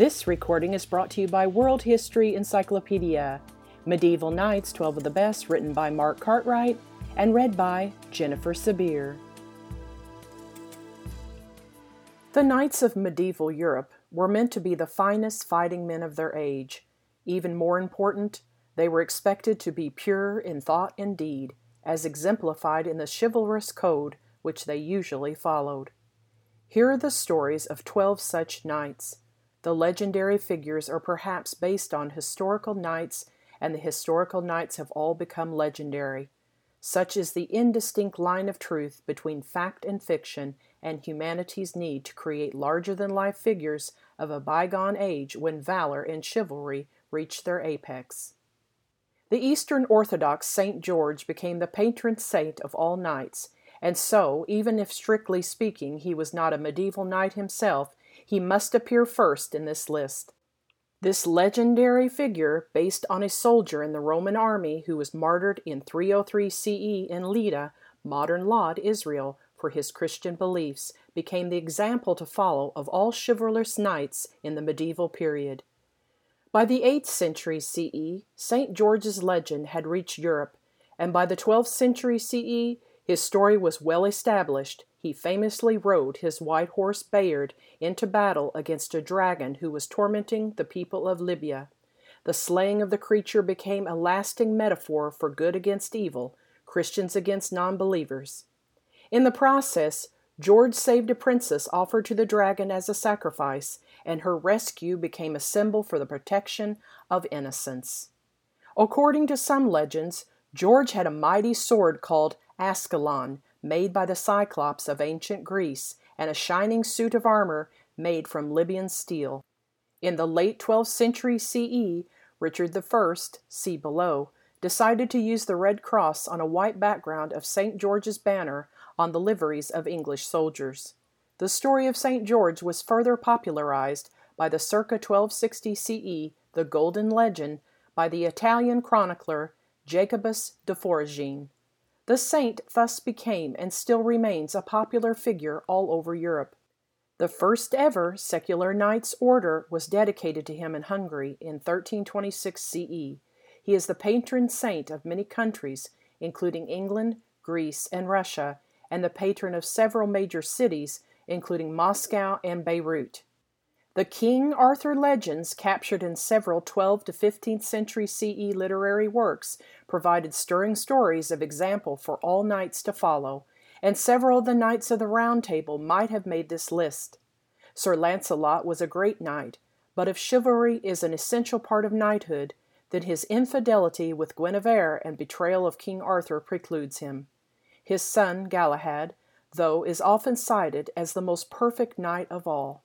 This recording is brought to you by World History Encyclopedia, Medieval Knights 12 of the Best, written by Mark Cartwright and read by Jennifer Sabir. The knights of medieval Europe were meant to be the finest fighting men of their age. Even more important, they were expected to be pure in thought and deed, as exemplified in the chivalrous code which they usually followed. Here are the stories of 12 such knights. The legendary figures are perhaps based on historical knights, and the historical knights have all become legendary. Such is the indistinct line of truth between fact and fiction and humanity's need to create larger-than-life figures of a bygone age when valor and chivalry reached their apex. The Eastern Orthodox Saint George became the patron saint of all knights, and so, even if strictly speaking he was not a medieval knight himself, he must appear first in this list. This legendary figure, based on a soldier in the Roman army who was martyred in 303 CE in Lida, modern Lod, Israel, for his Christian beliefs, became the example to follow of all chivalrous knights in the medieval period. By the 8th century CE, St. George's legend had reached Europe, and by the 12th century CE, his story was well established. He famously rode his white horse Bayard into battle against a dragon who was tormenting the people of Libya. The slaying of the creature became a lasting metaphor for good against evil, Christians against non-believers. In the process, George saved a princess offered to the dragon as a sacrifice, and her rescue became a symbol for the protection of innocence. According to some legends, George had a mighty sword called Ascalon, made by the Cyclops of ancient Greece, and a shining suit of armor made from Libyan steel. In the late 12th century CE, Richard I, see below, decided to use the Red Cross on a white background of St. George's banner on the liveries of English soldiers. The story of St. George was further popularized by the circa 1260 CE, the Golden Legend, by the Italian chronicler Jacobus de Voragine. The saint thus became and still remains a popular figure all over Europe. The first ever secular knight's order was dedicated to him in Hungary in 1326 CE. He is the patron saint of many countries, including England, Greece, and Russia, and the patron of several major cities, including Moscow and Beirut. The King Arthur legends, captured in several 12th to 15th century CE literary works, provided stirring stories of example for all knights to follow, and several of the Knights of the Round Table might have made this list. Sir Lancelot was a great knight, but if chivalry is an essential part of knighthood, then his infidelity with Guinevere and betrayal of King Arthur precludes him. His son, Galahad, though, is often cited as the most perfect knight of all.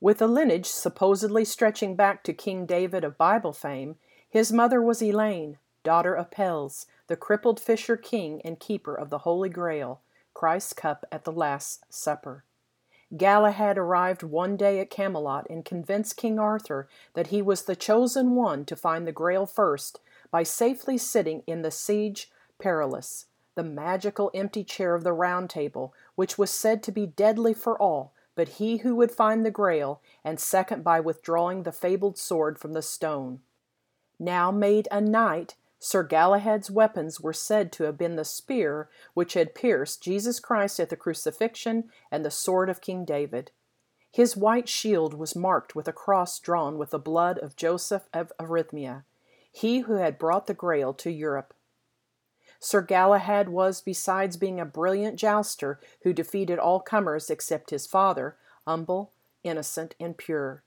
With a lineage supposedly stretching back to King David of Bible fame, his mother was Elaine, daughter of Pels, the crippled Fisher King and keeper of the Holy Grail, Christ's cup at the Last Supper. Galahad arrived one day at Camelot and convinced King Arthur that he was the chosen one to find the Grail first by safely sitting in the Siege Perilous, the magical empty chair of the Round Table, which was said to be deadly for all, but he who would find the Grail, and second by withdrawing the fabled sword from the stone. Now made a knight, Sir Galahad's weapons were said to have been the spear which had pierced Jesus Christ at the crucifixion and the sword of King David. His white shield was marked with a cross drawn with the blood of Joseph of Arimathea, he who had brought the Grail to Europe. Sir Galahad was, besides being a brilliant jouster who defeated all comers except his father, humble, innocent, and pure.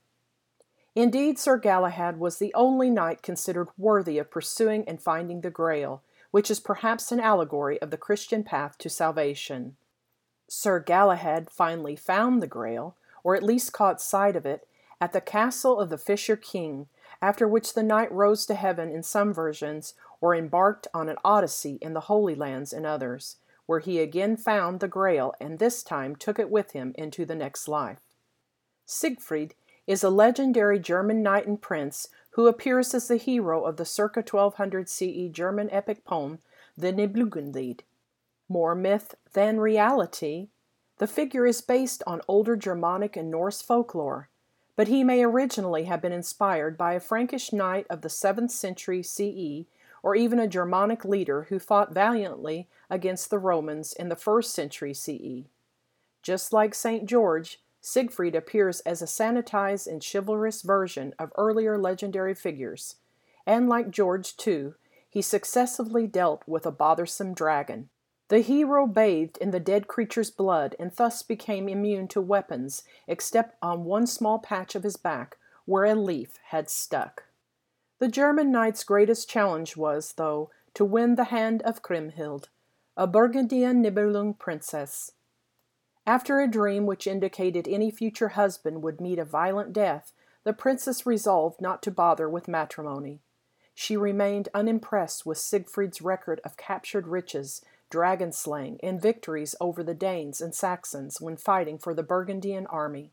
Indeed, Sir Galahad was the only knight considered worthy of pursuing and finding the Grail, which is perhaps an allegory of the Christian path to salvation. Sir Galahad finally found the Grail, or at least caught sight of it, at the castle of the Fisher King, after which the knight rose to heaven in some versions, or embarked on an odyssey in the Holy Lands in others, where he again found the Grail and this time took it with him into the next life. Siegfried is a legendary German knight and prince who appears as the hero of the circa 1200 CE German epic poem, the Nibelungenlied. More myth than reality, the figure is based on older Germanic and Norse folklore. but he may originally have been inspired by a Frankish knight of the 7th century CE, or even a Germanic leader who fought valiantly against the Romans in the 1st century CE. Just like Saint George, Siegfried appears as a sanitized and chivalrous version of earlier legendary figures, and like George II, he successively dealt with a bothersome dragon. The hero bathed in the dead creature's blood and thus became immune to weapons, except on one small patch of his back where a leaf had stuck. The German knight's greatest challenge was, though, to win the hand of Krimhild, a Burgundian Nibelung princess. After a dream which indicated any future husband would meet a violent death, the princess resolved not to bother with matrimony. She remained unimpressed with Siegfried's record of captured riches, dragon slaying, and victories over the Danes and Saxons when fighting for the Burgundian army.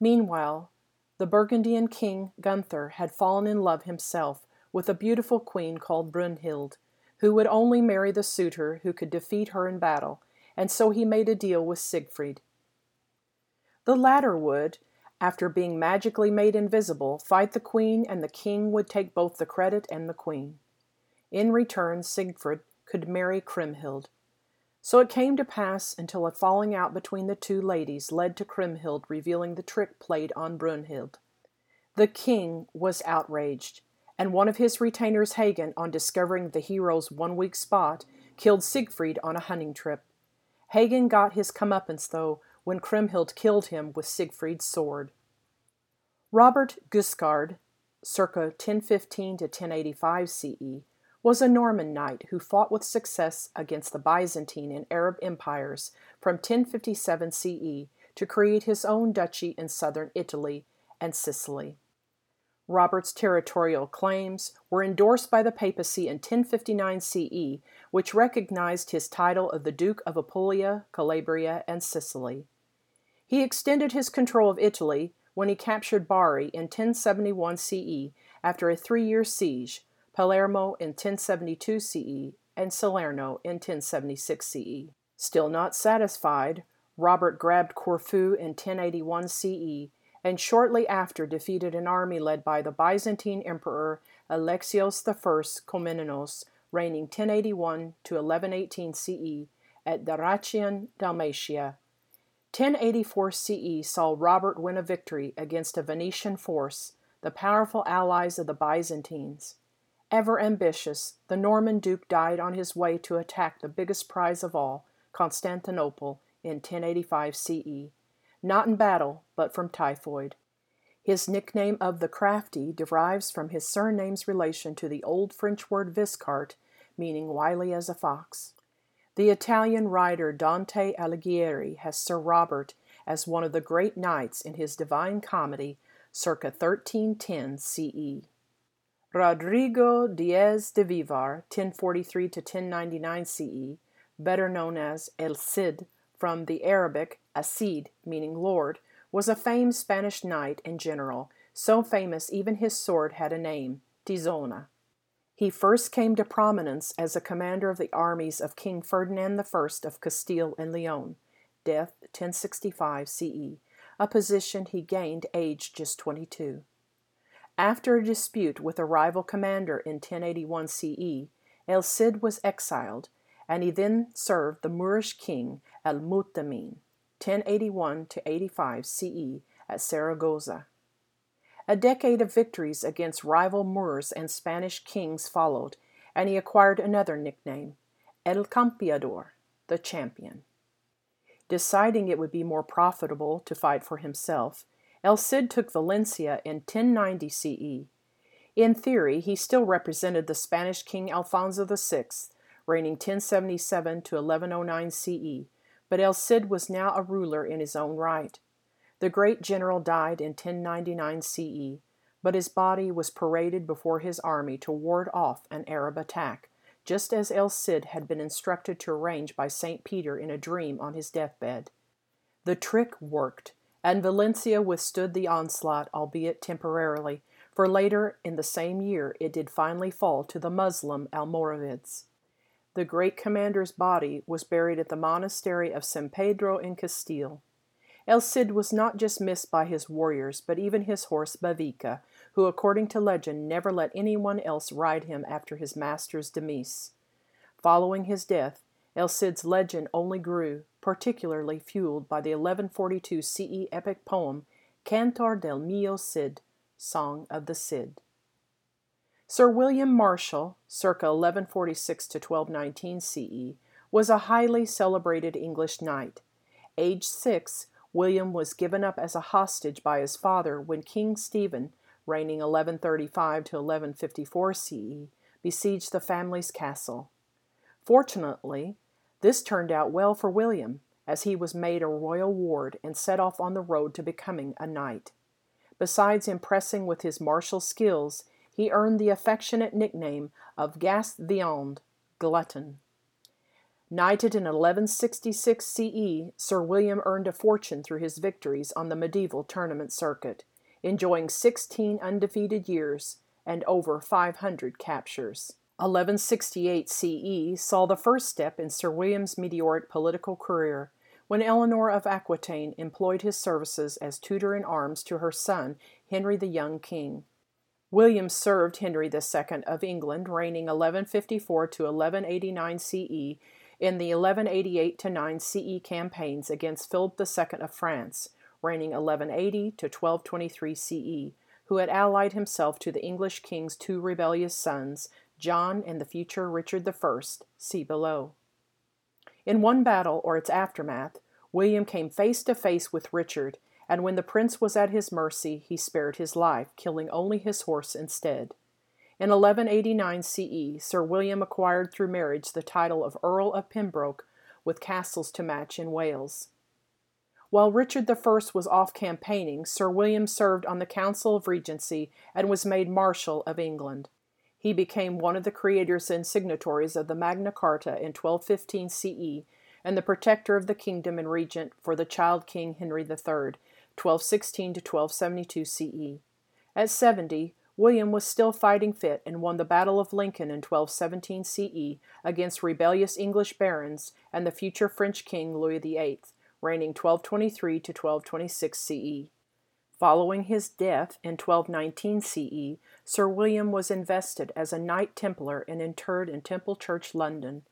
Meanwhile, the Burgundian king, Gunther, had fallen in love himself with a beautiful queen called Brunhild, who would only marry the suitor who could defeat her in battle, and so he made a deal with Siegfried. The latter would, after being magically made invisible, fight the queen, and the king would take both the credit and the queen. In return, Siegfried could marry Krimhild. So it came to pass until a falling out between the two ladies led to Krimhild revealing the trick played on Brunhild. The king was outraged, and one of his retainers, Hagen, on discovering the hero's one-weak spot, killed Siegfried on a hunting trip. Hagen got his comeuppance, though, when Krimhild killed him with Siegfried's sword. Robert Guiscard, circa 1015 to 1085 CE, was a Norman knight who fought with success against the Byzantine and Arab empires from 1057 CE to create his own duchy in southern Italy and Sicily. Robert's territorial claims were endorsed by the papacy in 1059 CE, which recognized his title of the Duke of Apulia, Calabria, and Sicily. He extended his control of Italy when he captured Bari in 1071 CE after a 3-year siege, Palermo in 1072 CE, and Salerno in 1076 CE. Still not satisfied, Robert grabbed Corfu in 1081 CE, and shortly after defeated an army led by the Byzantine Emperor Alexios I Komnenos, reigning 1081 to 1118 CE, at Darachion, Dalmatia. 1084 CE saw Robert win a victory against a Venetian force, the powerful allies of the Byzantines. Ever ambitious, the Norman duke died on his way to attack the biggest prize of all, Constantinople, in 1085 CE, not in battle, but from typhoid. His nickname of the Crafty derives from his surname's relation to the old French word viscart, meaning wily as a fox. The Italian writer Dante Alighieri has Sir Robert as one of the great knights in his Divine Comedy, circa 1310 CE. Rodrigo Diez de Vivar, 1043 to 1099 CE, better known as El Cid, from the Arabic Acid, meaning lord, was a famed Spanish knight and general, so famous even his sword had a name, Tizona. He first came to prominence as a commander of the armies of King Ferdinand I of Castile and Leon, death 1065 CE, a position he gained aged just 22. After a dispute with a rival commander in 1081 CE, El Cid was exiled, and he then served the Moorish king Al-Mutamin, 1081 to 85 CE, at Saragossa. A decade of victories against rival Moors and Spanish kings followed, and he acquired another nickname, El Campeador, the champion. Deciding it would be more profitable to fight for himself, El Cid took Valencia in 1090 CE. In theory, he still represented the Spanish king Alfonso VI, reigning 1077 to 1109 CE, but El Cid was now a ruler in his own right. The great general died in 1099 CE, but his body was paraded before his army to ward off an Arab attack, just as El Cid had been instructed to arrange by St. Peter in a dream on his deathbed. The trick worked, and Valencia withstood the onslaught, albeit temporarily, for later in the same year it did finally fall to the Muslim Almoravids. The great commander's body was buried at the monastery of San Pedro in Castile. El Cid was not just missed by his warriors, but even his horse Bavica, who, according to legend, never let anyone else ride him after his master's demise. Following his death, El Cid's legend only grew, particularly fueled by the 1142 CE epic poem Cantor del Mio Cid, Song of the Cid. Sir William Marshal, circa 1146 to 1219 CE, was a highly celebrated English knight. Aged 6, William was given up as a hostage by his father when King Stephen, reigning 1135 to 1154 CE, besieged the family's castle. Fortunately, this turned out well for William, as he was made a royal ward and set off on the road to becoming a knight. Besides impressing with his martial skills, he earned the affectionate nickname of Gasviand, Glutton. Knighted in 1166 CE, Sir William earned a fortune through his victories on the medieval tournament circuit, enjoying 16 undefeated years and over 500 captures. 1168 CE saw the first step in Sir William's meteoric political career when Eleanor of Aquitaine employed his services as tutor-in-arms to her son, Henry the Young King. William served Henry II of England, reigning 1154 to 1189 CE in the 1188 to 9 CE campaigns against Philip II of France, reigning 1180 to 1223 CE, who had allied himself to the English king's two rebellious sons, John and the future Richard I, see below. In one battle, or its aftermath, William came face to face with Richard, and when the prince was at his mercy, he spared his life, killing only his horse instead. In 1189 CE, Sir William acquired through marriage the title of Earl of Pembroke, with castles to match in Wales. While Richard I was off campaigning, Sir William served on the Council of Regency and was made Marshal of England. He became one of the creators and signatories of the Magna Carta in 1215 CE and the protector of the kingdom and regent for the child king Henry III, 1216 to 1272 CE. At 70, William was still fighting fit and won the Battle of Lincoln in 1217 CE against rebellious English barons and the future French king Louis VIII, reigning 1223 to 1226 CE. Following his death in 1219 CE, Sir William was invested as a Knight Templar and interred in Temple Church, London.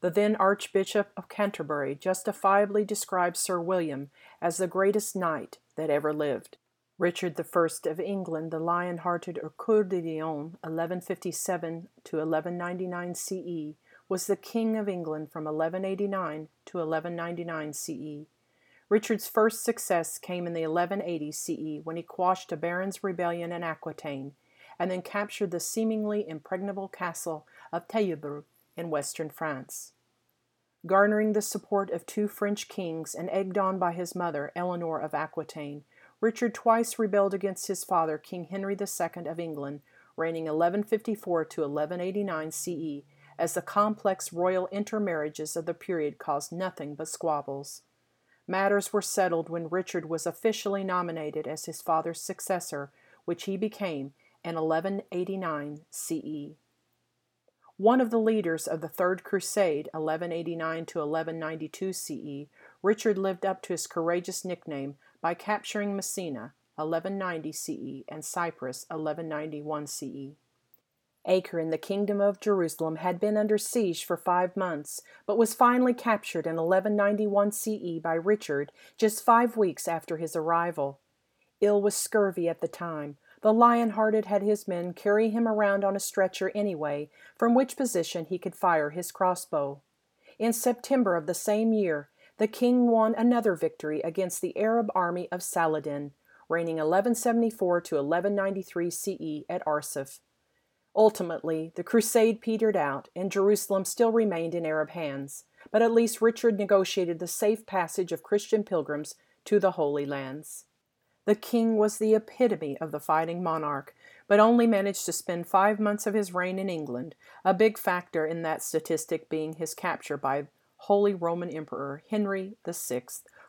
The then Archbishop of Canterbury justifiably described Sir William as the greatest knight that ever lived. Richard I of England, the lion-hearted Coeur de Lion, 1157 to 1199 CE, was the King of England from 1189 to 1199 CE. Richard's first success came in the 1180 CE when he quashed a baron's rebellion in Aquitaine and then captured the seemingly impregnable castle of Taillebourg in western France. Garnering the support of two French kings and egged on by his mother, Eleanor of Aquitaine, Richard twice rebelled against his father, King Henry II of England, reigning 1154 to 1189 CE, as the complex royal intermarriages of the period caused nothing but squabbles. Matters were settled when Richard was officially nominated as his father's successor, which he became in 1189 CE. One of the leaders of the Third Crusade, 1189 to 1192 CE, Richard lived up to his courageous nickname by capturing Messina, 1190 CE, and Cyprus, 1191 CE. Acre in the Kingdom of Jerusalem had been under siege for 5 months, but was finally captured in 1191 CE by Richard just 5 weeks after his arrival. Ill with scurvy at the time, the lion-hearted had his men carry him around on a stretcher anyway, from which position he could fire his crossbow. In September of the same year, the king won another victory against the Arab army of Saladin, reigning 1174 to 1193 CE at Arsuf. Ultimately, the crusade petered out, and Jerusalem still remained in Arab hands, but at least Richard negotiated the safe passage of Christian pilgrims to the Holy Lands. The king was the epitome of the fighting monarch, but only managed to spend 5 months of his reign in England, a big factor in that statistic being his capture by Holy Roman Emperor Henry VI,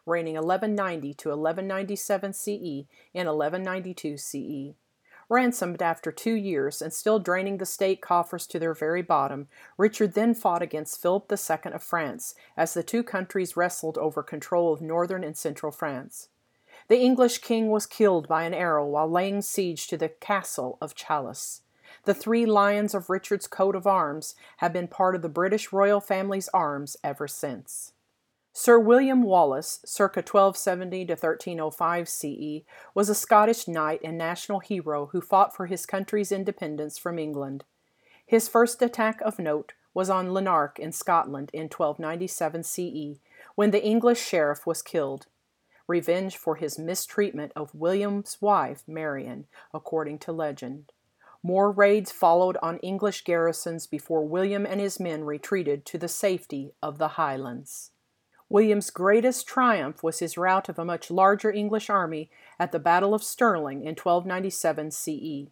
reigning 1190 to 1197 CE and 1192 CE. Ransomed after 2 years and still draining the state coffers to their very bottom, Richard then fought against Philip II of France as the two countries wrestled over control of northern and central France. The English king was killed by an arrow while laying siege to the castle of Challis. The three lions of Richard's coat of arms have been part of the British royal family's arms ever since. Sir William Wallace, circa 1270 to 1305 CE, was a Scottish knight and national hero who fought for his country's independence from England. His first attack of note was on Lanark in Scotland in 1297 CE, when the English sheriff was killed. Revenge for his mistreatment of William's wife, Marian, according to legend. More raids followed on English garrisons before William and his men retreated to the safety of the Highlands. William's greatest triumph was his rout of a much larger English army at the Battle of Stirling in 1297 CE.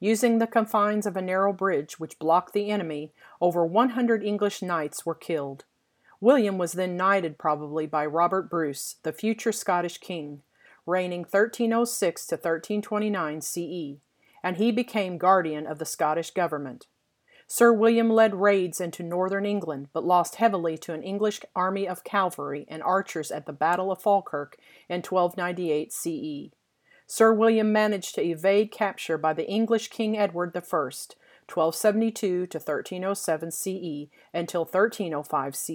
Using the confines of a narrow bridge which blocked the enemy, over 100 English knights were killed. William was then knighted probably by Robert Bruce, the future Scottish king, reigning 1306 to 1329 CE, and he became guardian of the Scottish government. Sir William led raids into northern England, but lost heavily to an English army of cavalry and archers at the Battle of Falkirk in 1298 CE. Sir William managed to evade capture by the English King Edward I, 1272 to 1307 CE, until 1305 CE.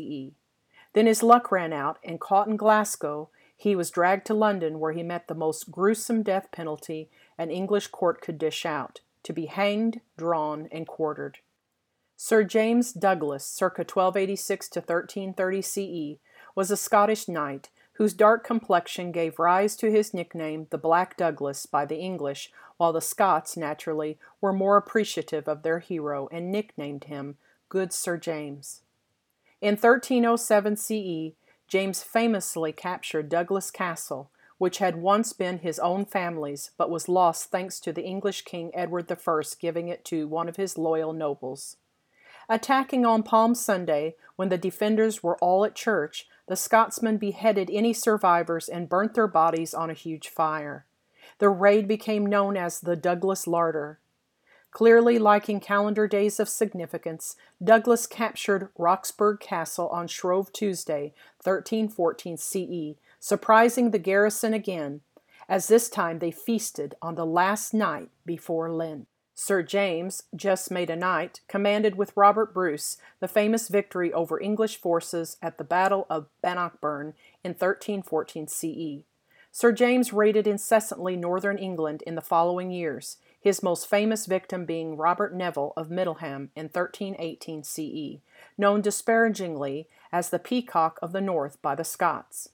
Then his luck ran out, and caught in Glasgow, he was dragged to London, where he met the most gruesome death penalty an English court could dish out, to be hanged, drawn, and quartered. Sir James Douglas, circa 1286 to 1330 CE, was a Scottish knight whose dark complexion gave rise to his nickname, the Black Douglas, by the English, while the Scots, naturally, were more appreciative of their hero and nicknamed him Good Sir James. In 1307 CE, James famously captured Douglas Castle, which had once been his own family's, but was lost thanks to the English King Edward I giving it to one of his loyal nobles. Attacking on Palm Sunday, when the defenders were all at church, the Scotsmen beheaded any survivors and burnt their bodies on a huge fire. The raid became known as the Douglas Larder. Clearly lacking calendar days of significance, Douglas captured Roxburgh Castle on Shrove Tuesday, 1314 CE, surprising the garrison again, as this time they feasted on the last night before Lent. Sir James, just made a knight, commanded with Robert Bruce the famous victory over English forces at the Battle of Bannockburn in 1314 CE. Sir James raided incessantly northern England in the following years, his most famous victim being Robert Neville of Middleham in 1318 CE, known disparagingly as the Peacock of the North by the Scots.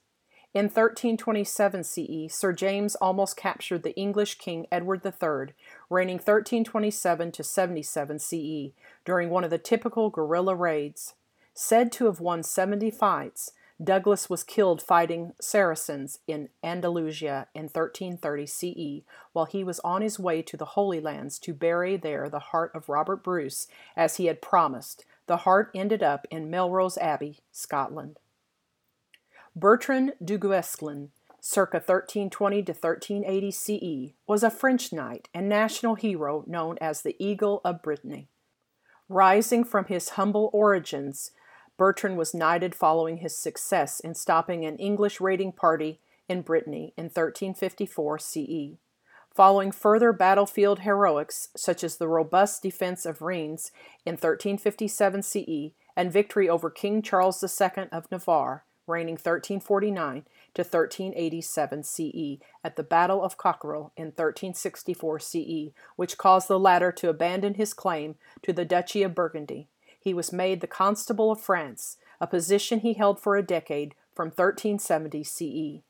In 1327 CE, Sir James almost captured the English King Edward III, reigning 1327 to 77 CE, during one of the typical guerrilla raids. Said to have won 70 fights, Douglas was killed fighting Saracens in Andalusia in 1330 CE, while he was on his way to the Holy Lands to bury there the heart of Robert Bruce, as he had promised. The heart ended up in Melrose Abbey, Scotland. Bertrand du Guesclin, circa 1320 to 1380 CE, was a French knight and national hero known as the Eagle of Brittany. Rising from his humble origins, Bertrand was knighted following his success in stopping an English raiding party in Brittany in 1354 CE. Following further battlefield heroics, such as the robust defense of Rheims in 1357 CE and victory over King Charles II of Navarre, reigning 1349 to 1387 CE at the Battle of Cockerell in 1364 CE, which caused the latter to abandon his claim to the Duchy of Burgundy. He was made the Constable of France, a position he held for a decade from 1370 CE.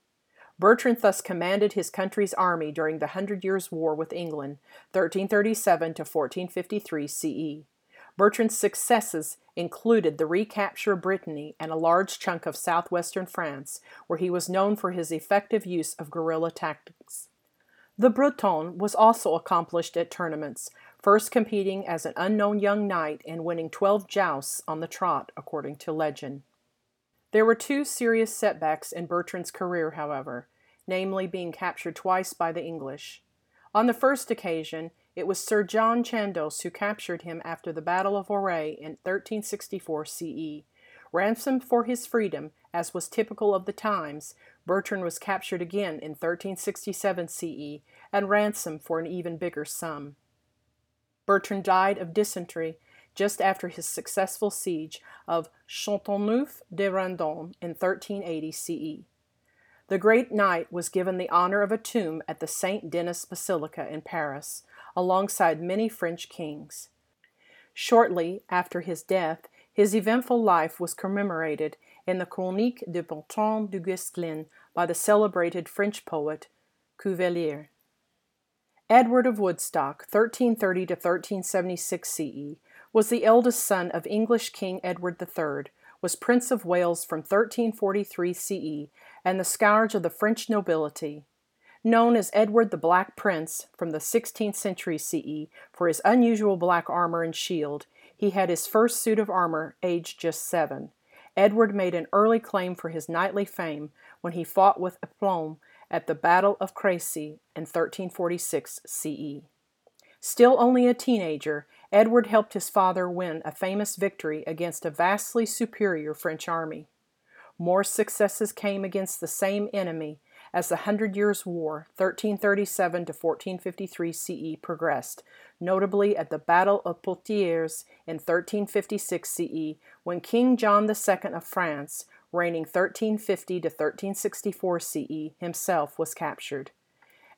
Bertrand thus commanded his country's army during the Hundred Years' War with England, 1337 to 1453 CE. Bertrand's successes included the recapture of Brittany and a large chunk of southwestern France, where he was known for his effective use of guerrilla tactics. The Breton was also accomplished at tournaments, first competing as an unknown young knight and winning 12 jousts on the trot, according to legend. There were two serious setbacks in Bertrand's career, however, namely being captured twice by the English. On the first occasion, It was Sir John Chandos who captured him after the Battle of Auray in 1364 CE. Ransomed for his freedom, as was typical of the times, Bertrand was captured again in 1367 CE and ransomed for an even bigger sum. Bertrand died of dysentery just after his successful siege of Châteauneuf-de-Randon in 1380 CE. The great knight was given the honor of a tomb at the Saint Denis Basilica in Paris, alongside many French kings. Shortly after his death, his eventful life was commemorated in the Chronique de Bertrand du Guesclin by the celebrated French poet Cuvelier. Edward of Woodstock, 1330 to 1376 CE, was the eldest son of English King Edward III, was Prince of Wales from 1343 CE, and the scourge of the French nobility. Known as Edward the Black Prince from the 16th century CE for his unusual black armor and shield, he had his first suit of armor aged just 7. Edward made an early claim for his knightly fame when he fought with aplomb at the Battle of Crécy in 1346 CE. Still only a teenager, Edward helped his father win a famous victory against a vastly superior French army. More successes came against the same enemy as the 100 Years' War, 1337 to 1453 CE, progressed, notably at the Battle of Poitiers in 1356 CE, when King John II of France, reigning 1350 to 1364 CE, himself was captured.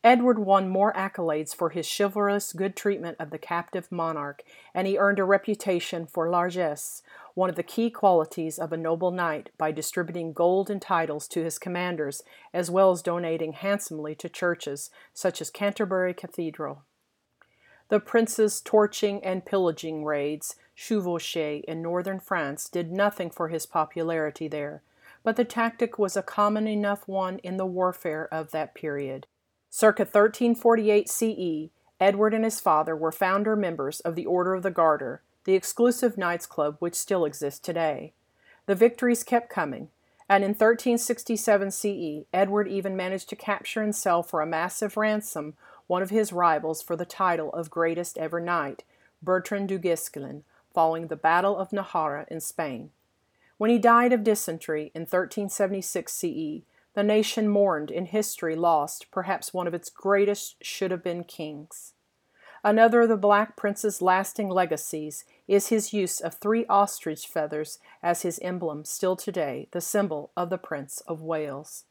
Edward won more accolades for his chivalrous good treatment of the captive monarch, and he earned a reputation for largesse, one of the key qualities of a noble knight, by distributing gold and titles to his commanders, as well as donating handsomely to churches, such as Canterbury Cathedral. The prince's torching and pillaging raids, chevauchées, in northern France, did nothing for his popularity there, but the tactic was a common enough one in the warfare of that period. Circa 1348 CE, Edward and his father were founder members of the Order of the Garter, the exclusive Knights Club which still exists today. The victories kept coming, and in 1367 CE, Edward even managed to capture and sell for a massive ransom one of his rivals for the title of greatest ever knight, Bertrand du Guesclin, following the Battle of Najara in Spain. When he died of dysentery in 1376 CE, the nation mourned, and history lost perhaps one of its greatest should-have-been kings. Another of the Black Prince's lasting legacies is his use of 3 ostrich feathers as his emblem, still today the symbol of the Prince of Wales.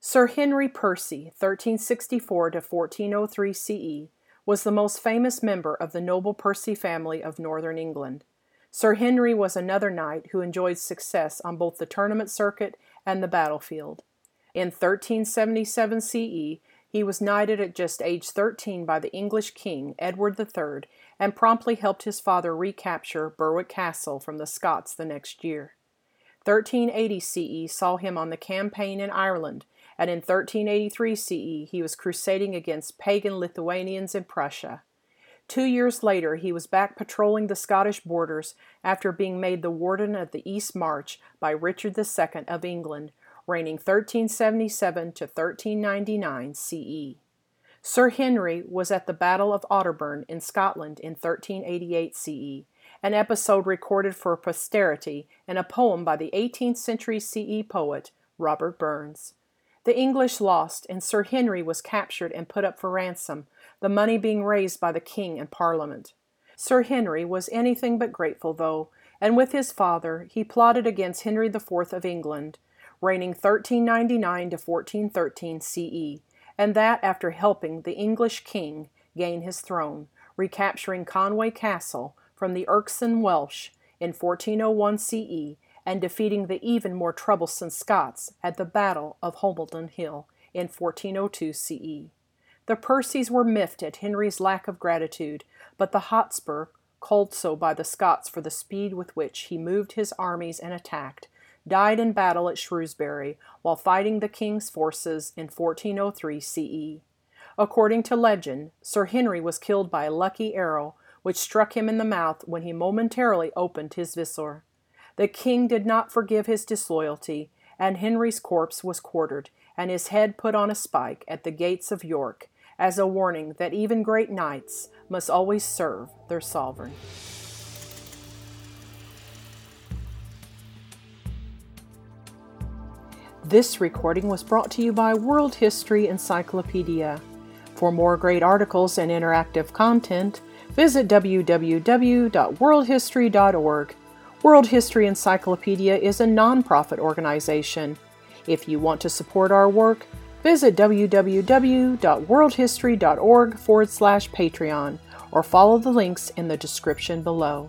Sir Henry Percy, 1364 to 1403 CE, was the most famous member of the noble Percy family of northern England. Sir Henry was another knight who enjoyed success on both the tournament circuit and the battlefield. In 1377 CE, he was knighted at just age 13 by the English king, Edward III, and promptly helped his father recapture Berwick Castle from the Scots the next year. 1380 CE saw him on the campaign in Ireland, and in 1383 CE he was crusading against pagan Lithuanians in Prussia. 2 years later he was back patrolling the Scottish borders after being made the Warden of the East March by Richard II of England, reigning 1377 to 1399 CE. Sir Henry was at the Battle of Otterburn in Scotland in 1388 CE, an episode recorded for posterity in a poem by the 18th century CE poet Robert Burns. The English lost, and Sir Henry was captured and put up for ransom, the money being raised by the king and parliament. Sir Henry was anything but grateful, though, and with his father he plotted against Henry IV of England, reigning 1399 to 1413 CE, and that after helping the English king gain his throne, recapturing Conway Castle from the irksome Welsh in 1401 CE, and defeating the even more troublesome Scots at the Battle of Homildon Hill in 1402 CE. The Percys were miffed at Henry's lack of gratitude, but the Hotspur, called so by the Scots for the speed with which he moved his armies and attacked, died in battle at Shrewsbury while fighting the king's forces in 1403 CE. According to legend, Sir Henry was killed by a lucky arrow which struck him in the mouth when he momentarily opened his visor. The king did not forgive his disloyalty, and Henry's corpse was quartered and his head put on a spike at the gates of York, as a warning that even great knights must always serve their sovereign. This recording was brought to you by World History Encyclopedia. For more great articles and interactive content, visit www.worldhistory.org. World History Encyclopedia is a nonprofit organization. If you want to support our work, visit www.worldhistory.org/Patreon or follow the links in the description below.